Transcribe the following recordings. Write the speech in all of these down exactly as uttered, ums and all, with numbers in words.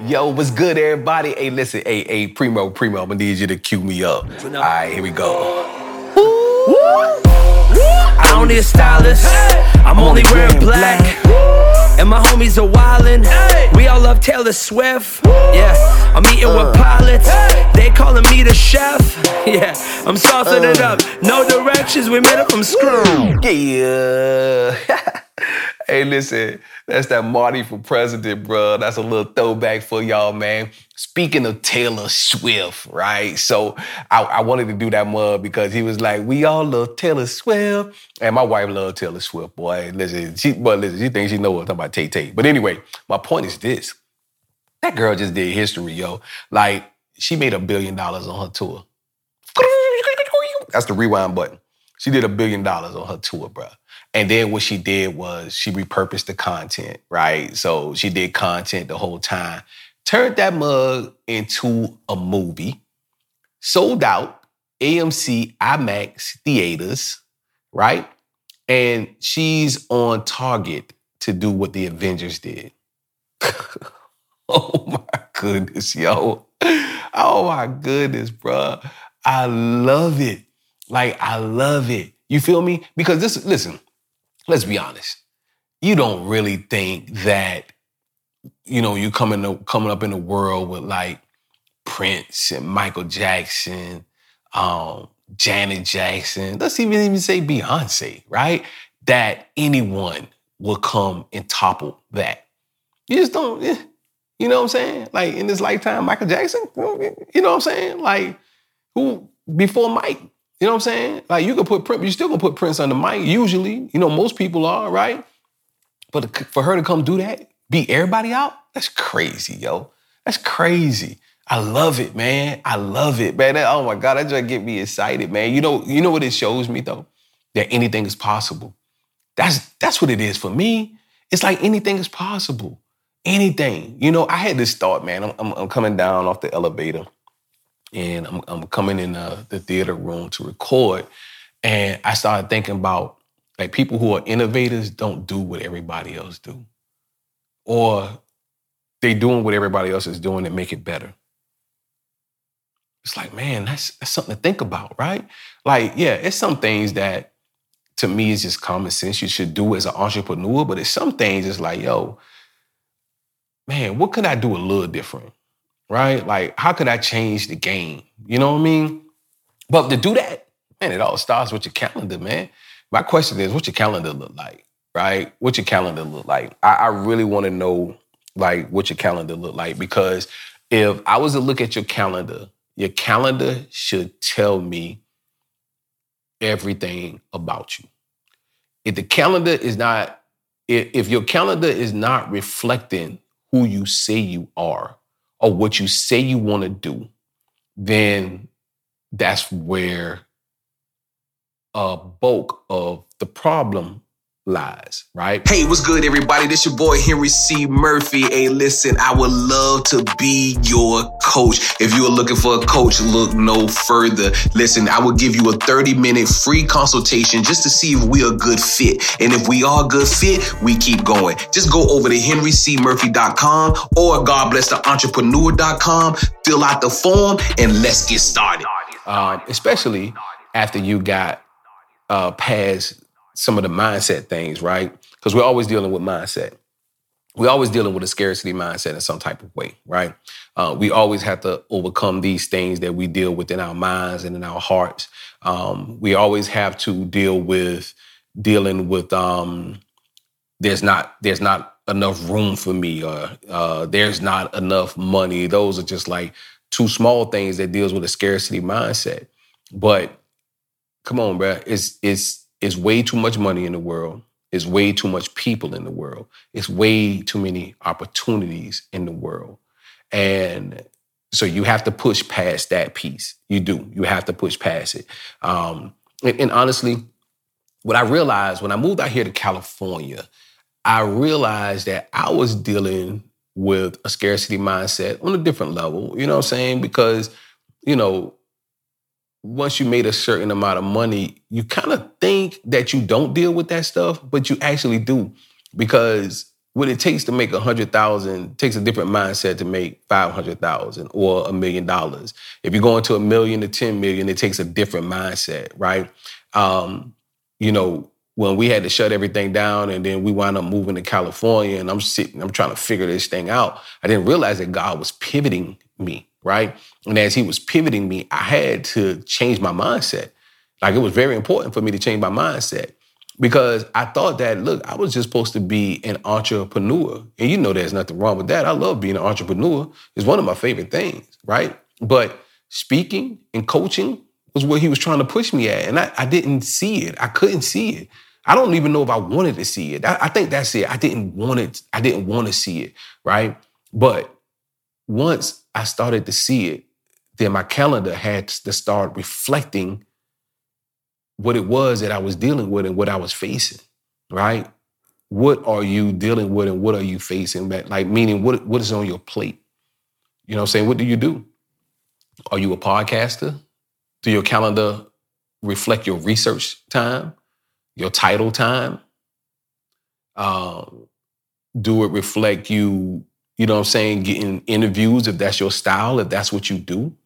Yo, what's good, everybody? Hey, listen, hey, hey, Primo, Primo, I'm gonna need you to cue me up. All right, here we go. I don't need a stylist. I'm only wearing black. And my homies are wildin'. We all love Taylor Swift. Yeah. I'm eating uh, with pilots, hey. They calling me the chef. Yeah, I'm saucing uh, it up. No directions, we made up from screw. Yeah. Hey, listen, that's that Marty for president, bro. That's a little throwback for y'all, man. Speaking of Taylor Swift, right? So I, I wanted to do that mug because he was like, we all love Taylor Swift. And my wife loves Taylor Swift, boy. Listen, she, but listen, she thinks she knows what I'm talking about, Tay Tay. But anyway, my point is this. That girl just did history, yo. Like, she made a billion dollars on her tour. That's the rewind button. She did a billion dollars on her tour, bro. And then what she did was she repurposed the content, right? So she did content the whole time. Turned that mug into a movie. Sold out A M C, IMAX theaters, right? And she's on target to do what the Avengers did. Oh, my goodness, yo. Oh, my goodness, bro. I love it. Like, I love it. You feel me? Because this, listen, let's be honest. You don't really think that, you know, you coming up, coming up in the world with, like, Prince and Michael Jackson, um, Janet Jackson. Let's even, even say Beyonce, right? That anyone will come and topple that. You just don't... Yeah. You know what I'm saying? Like, in this lifetime, Michael Jackson, you know what I'm saying? Like, who before Mike, you know what I'm saying? Like, you could put Prince, you're still going to put Prince under Mike, usually. You know, most people are, right? But for her to come do that, beat everybody out, that's crazy, yo. That's crazy. I love it, man. I love it, man. That, oh, my God, that just get me excited, man. You know, you know what it shows me, though? That anything is possible. That's, that's what it is for me. It's like anything is possible. Anything. You know, I had this thought, man. I'm, I'm, I'm coming down off the elevator and I'm, I'm coming in the, the theater room to record. And I started thinking about, like, people who are innovators don't do what everybody else do. Or they doing what everybody else is doing and make it better. It's like, man, that's, that's something to think about, right? Like, yeah, it's some things that to me is just common sense. You should do as an entrepreneur, but it's some things it's like, yo, man, what could I do a little different, right? Like, how could I change the game? You know what I mean? But to do that, man, it all starts with your calendar, man. My question is, what's your calendar look like, right? What's your calendar look like? I, I really want to know, like, what your calendar look like, because if I was to look at your calendar, your calendar should tell me everything about you. If the calendar is not, if, if your calendar is not reflecting who you say you are or what you say you want to do, then that's where a bulk of the problem lies, right? Hey, what's good, everybody? This your boy, Henry C. Murphy. Hey, listen, I would love to be your coach. If you are looking for a coach, look no further. Listen, I will give you a thirty-minute free consultation just to see if we are a good fit. And if we are a good fit, we keep going. Just go over to henry c murphy dot com or god bless the entrepreneur dot com, fill out the form, and let's get started. Uh, especially after you got uh, past some of the mindset things, right? Because we're always dealing with mindset. We're always dealing with a scarcity mindset in some type of way, right? Uh, we always have to overcome these things that we deal with in our minds and in our hearts. Um, we always have to deal with dealing with um, there's not there's not enough room for me, or uh, there's not enough money. Those are just like two small things that deals with a scarcity mindset. But come on, bro, it's it's. It's way too much money in the world. It's way too much people in the world. It's way too many opportunities in the world. And so you have to push past that piece. You do. You have to push past it. Um, and, and honestly, what I realized when I moved out here to California, I realized that I was dealing with a scarcity mindset on a different level. You know what I'm saying? Because, you know, once you made a certain amount of money, you kind of think that you don't deal with that stuff, but you actually do. Because what it takes to make one hundred thousand dollars takes a different mindset to make five hundred thousand dollars or a million dollars. If you're going to a million to ten million, it takes a different mindset, right? Um, you know, when we had to shut everything down and then we wound up moving to California and I'm sitting, I'm trying to figure this thing out, I didn't realize that God was pivoting me, right? And as he was pivoting me, I had to change my mindset. Like, it was very important for me to change my mindset. Because I thought that, look, I was just supposed to be an entrepreneur. And you know there's nothing wrong with that. I love being an entrepreneur. It's one of my favorite things, right? But speaking and coaching was what he was trying to push me at. And I, I didn't see it. I couldn't see it. I don't even know if I wanted to see it. I, I think that's it. I didn't want it. I didn't want to see it, right? But once I started to see it, then my calendar had to start reflecting what it was that I was dealing with and what I was facing, right? What are you dealing with and what are you facing? Like, meaning, what what is on your plate? You know what I'm saying? What do you do? Are you a podcaster? Do your calendar reflect your research time, your title time? Um, do it reflect you, you know what I'm saying, getting interviews if that's your style, if that's what you do?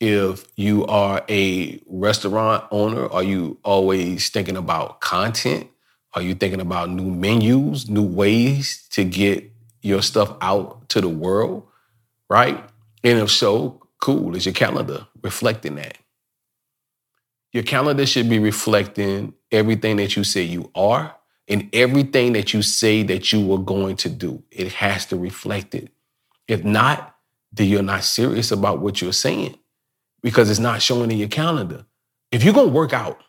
If you are a restaurant owner, are you always thinking about content? Are you thinking about new menus, new ways to get your stuff out to the world, right? And if so, cool. Is your calendar reflecting that? Your calendar should be reflecting everything that you say you are and everything that you say that you are going to do. It has to reflect it. If not, then you're not serious about what you're saying, because it's not showing in your calendar. If you're going to work out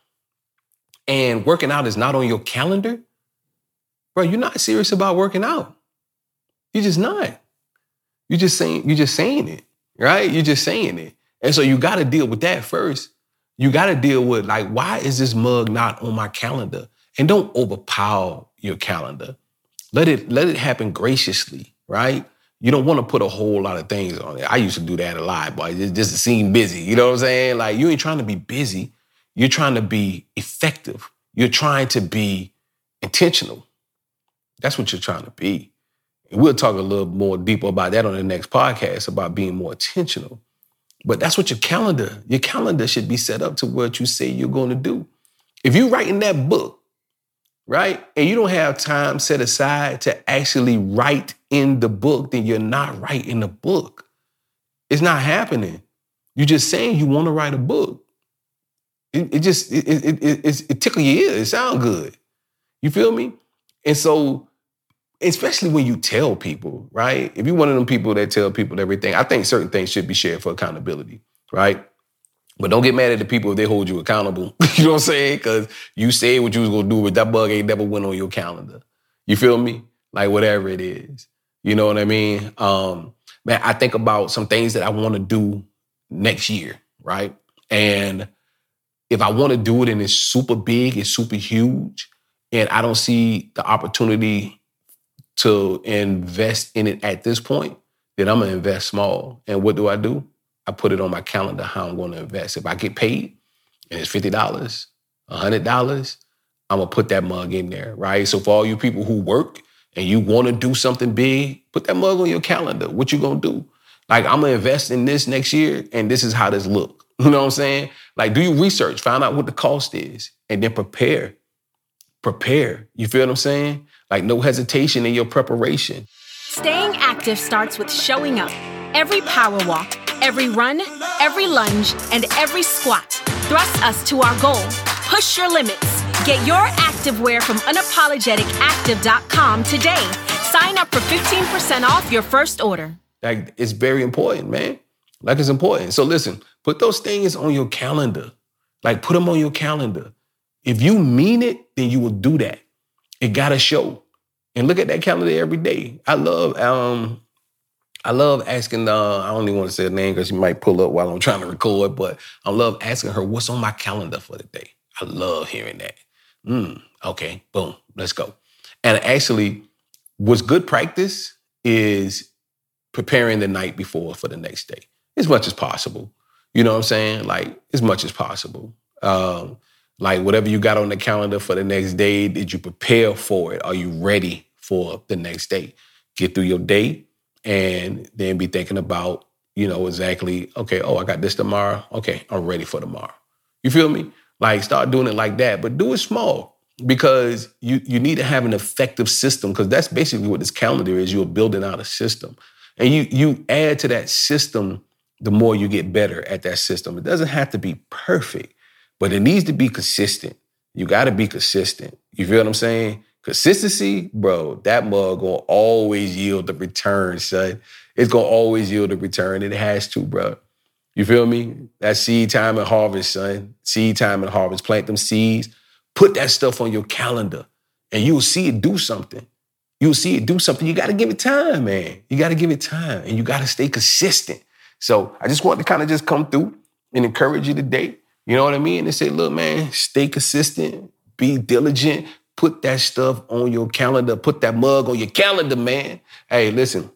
and working out is not on your calendar, bro, you're not serious about working out. You're just not. You're just saying, you're just saying it, right? You're just saying it. And so you got to deal with that first. You got to deal with, like, why is this mug not on my calendar? And don't overpower your calendar. Let it, let it happen graciously, right? You don't want to put a whole lot of things on it. I used to do that a lot, boy. It just to seem busy. You know what I'm saying? Like, you ain't trying to be busy. You're trying to be effective. You're trying to be intentional. That's what you're trying to be. And we'll talk a little more deeper about that on the next podcast, about being more intentional. But that's what your calendar, your calendar should be set up to what you say you're going to do. If you're writing that book, right, and you don't have time set aside to actually write in the book, then you're not writing the book. It's not happening. You're just saying you want to write a book. It, it just, it, it, it, it, it tickles your ear. It sounds good. You feel me? And so, especially when you tell people, right? If you're one of them people that tell people everything, I think certain things should be shared for accountability, right? But don't get mad at the people if they hold you accountable. You know what I'm saying? Because you said what you was going to do, but that bug ain't never went on your calendar. You feel me? Like, whatever it is. You know what I mean? Um, man, I think about some things that I want to do next year, right? And if I want to do it and it's super big, it's super huge, and I don't see the opportunity to invest in it at this point, then I'm going to invest small. And what do I do? I put it on my calendar how I'm going to invest. If I get paid and it's fifty dollars, one hundred dollars, I'm going to put that mug in there, right? So for all you people who work and you want to do something big, put that mug on your calendar. What you going to do? Like, I'm going to invest in this next year and this is how this look. You know what I'm saying? Like, do your research, find out what the cost is, and then prepare. Prepare. You feel what I'm saying? Like, no hesitation in your preparation. Staying active starts with showing up. Every power walk, every run, every lunge, and every squat thrust us to our goal. Push your limits. Get your activewear from unapologetic active dot com today. Sign up for fifteen percent off your first order. Like, it's very important, man. Like, it's important. So listen, put those things on your calendar. Like, put them on your calendar. If you mean it, then you will do that. It got to show. And look at that calendar every day. I love, um... I love asking, uh, I don't even want to say her name because she might pull up while I'm trying to record, but I love asking her what's on my calendar for the day. I love hearing that. Mm, okay, boom, let's go. And actually, what's good practice is preparing the night before for the next day, as much as possible. You know what I'm saying? Like, as much as possible. Um, like, whatever you got on the calendar for the next day, did you prepare for it? Are you ready for the next day? Get through your day. And then be thinking about, you know, exactly, okay, oh, I got this tomorrow. Okay, I'm ready for tomorrow. You feel me? Like, start doing it like that, but do it small because you, you need to have an effective system because that's basically what this calendar is. You're building out a system. And you you add to that system, the more you get better at that system. It doesn't have to be perfect, but it needs to be consistent. You got to be consistent. You feel what I'm saying? Consistency, bro, that mug gonna always yield the return, son. It's gonna always yield the return, and it has to, bro. You feel me? That's seed time and harvest, son. Seed time and harvest. Plant them seeds. Put that stuff on your calendar, and you'll see it do something. You'll see it do something. You got to give it time, man. You got to give it time, and you got to stay consistent. So I just wanted to kind of just come through and encourage you today. You know what I mean? And say, look, man, stay consistent. Be diligent. Put that stuff on your calendar. Put that mug on your calendar, man. Hey, listen,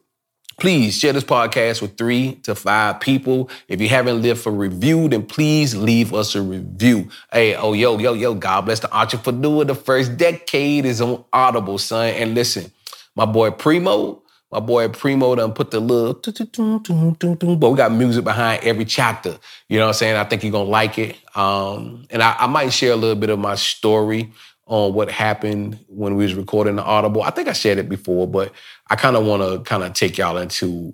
please share this podcast with three to five people. If you haven't left a review, then please leave us a review. Hey, oh, yo, yo, yo, God bless the entrepreneur. The first decade is on Audible, son. And listen, my boy Primo, my boy Primo done put the little, but we got music behind every chapter. You know what I'm saying? I think you're going to like it. Um, and I, I might share a little bit of my story on what happened when we was recording the Audible. I think I shared it before, but I kind of want to kind of take y'all into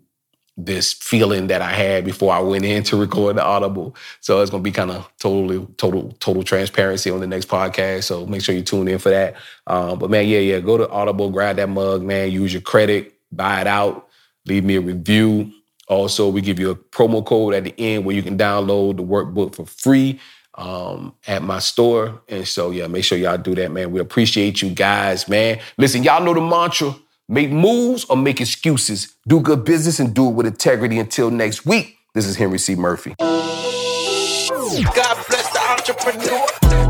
this feeling that I had before I went in to record the Audible. So it's going to be kind of totally, total, total transparency on the next podcast. So make sure you tune in for that. Um, but man, yeah, yeah, go to Audible, grab that mug, man, use your credit, buy it out, leave me a review. Also, we give you a promo code at the end where you can download the workbook for free. Um, at my store. And so, yeah, make sure y'all do that, man. We appreciate you guys, man. Listen, y'all know the mantra, make moves or make excuses. Do good business and do it with integrity. Until next week, this is Henry C. Murphy. God bless the entrepreneur.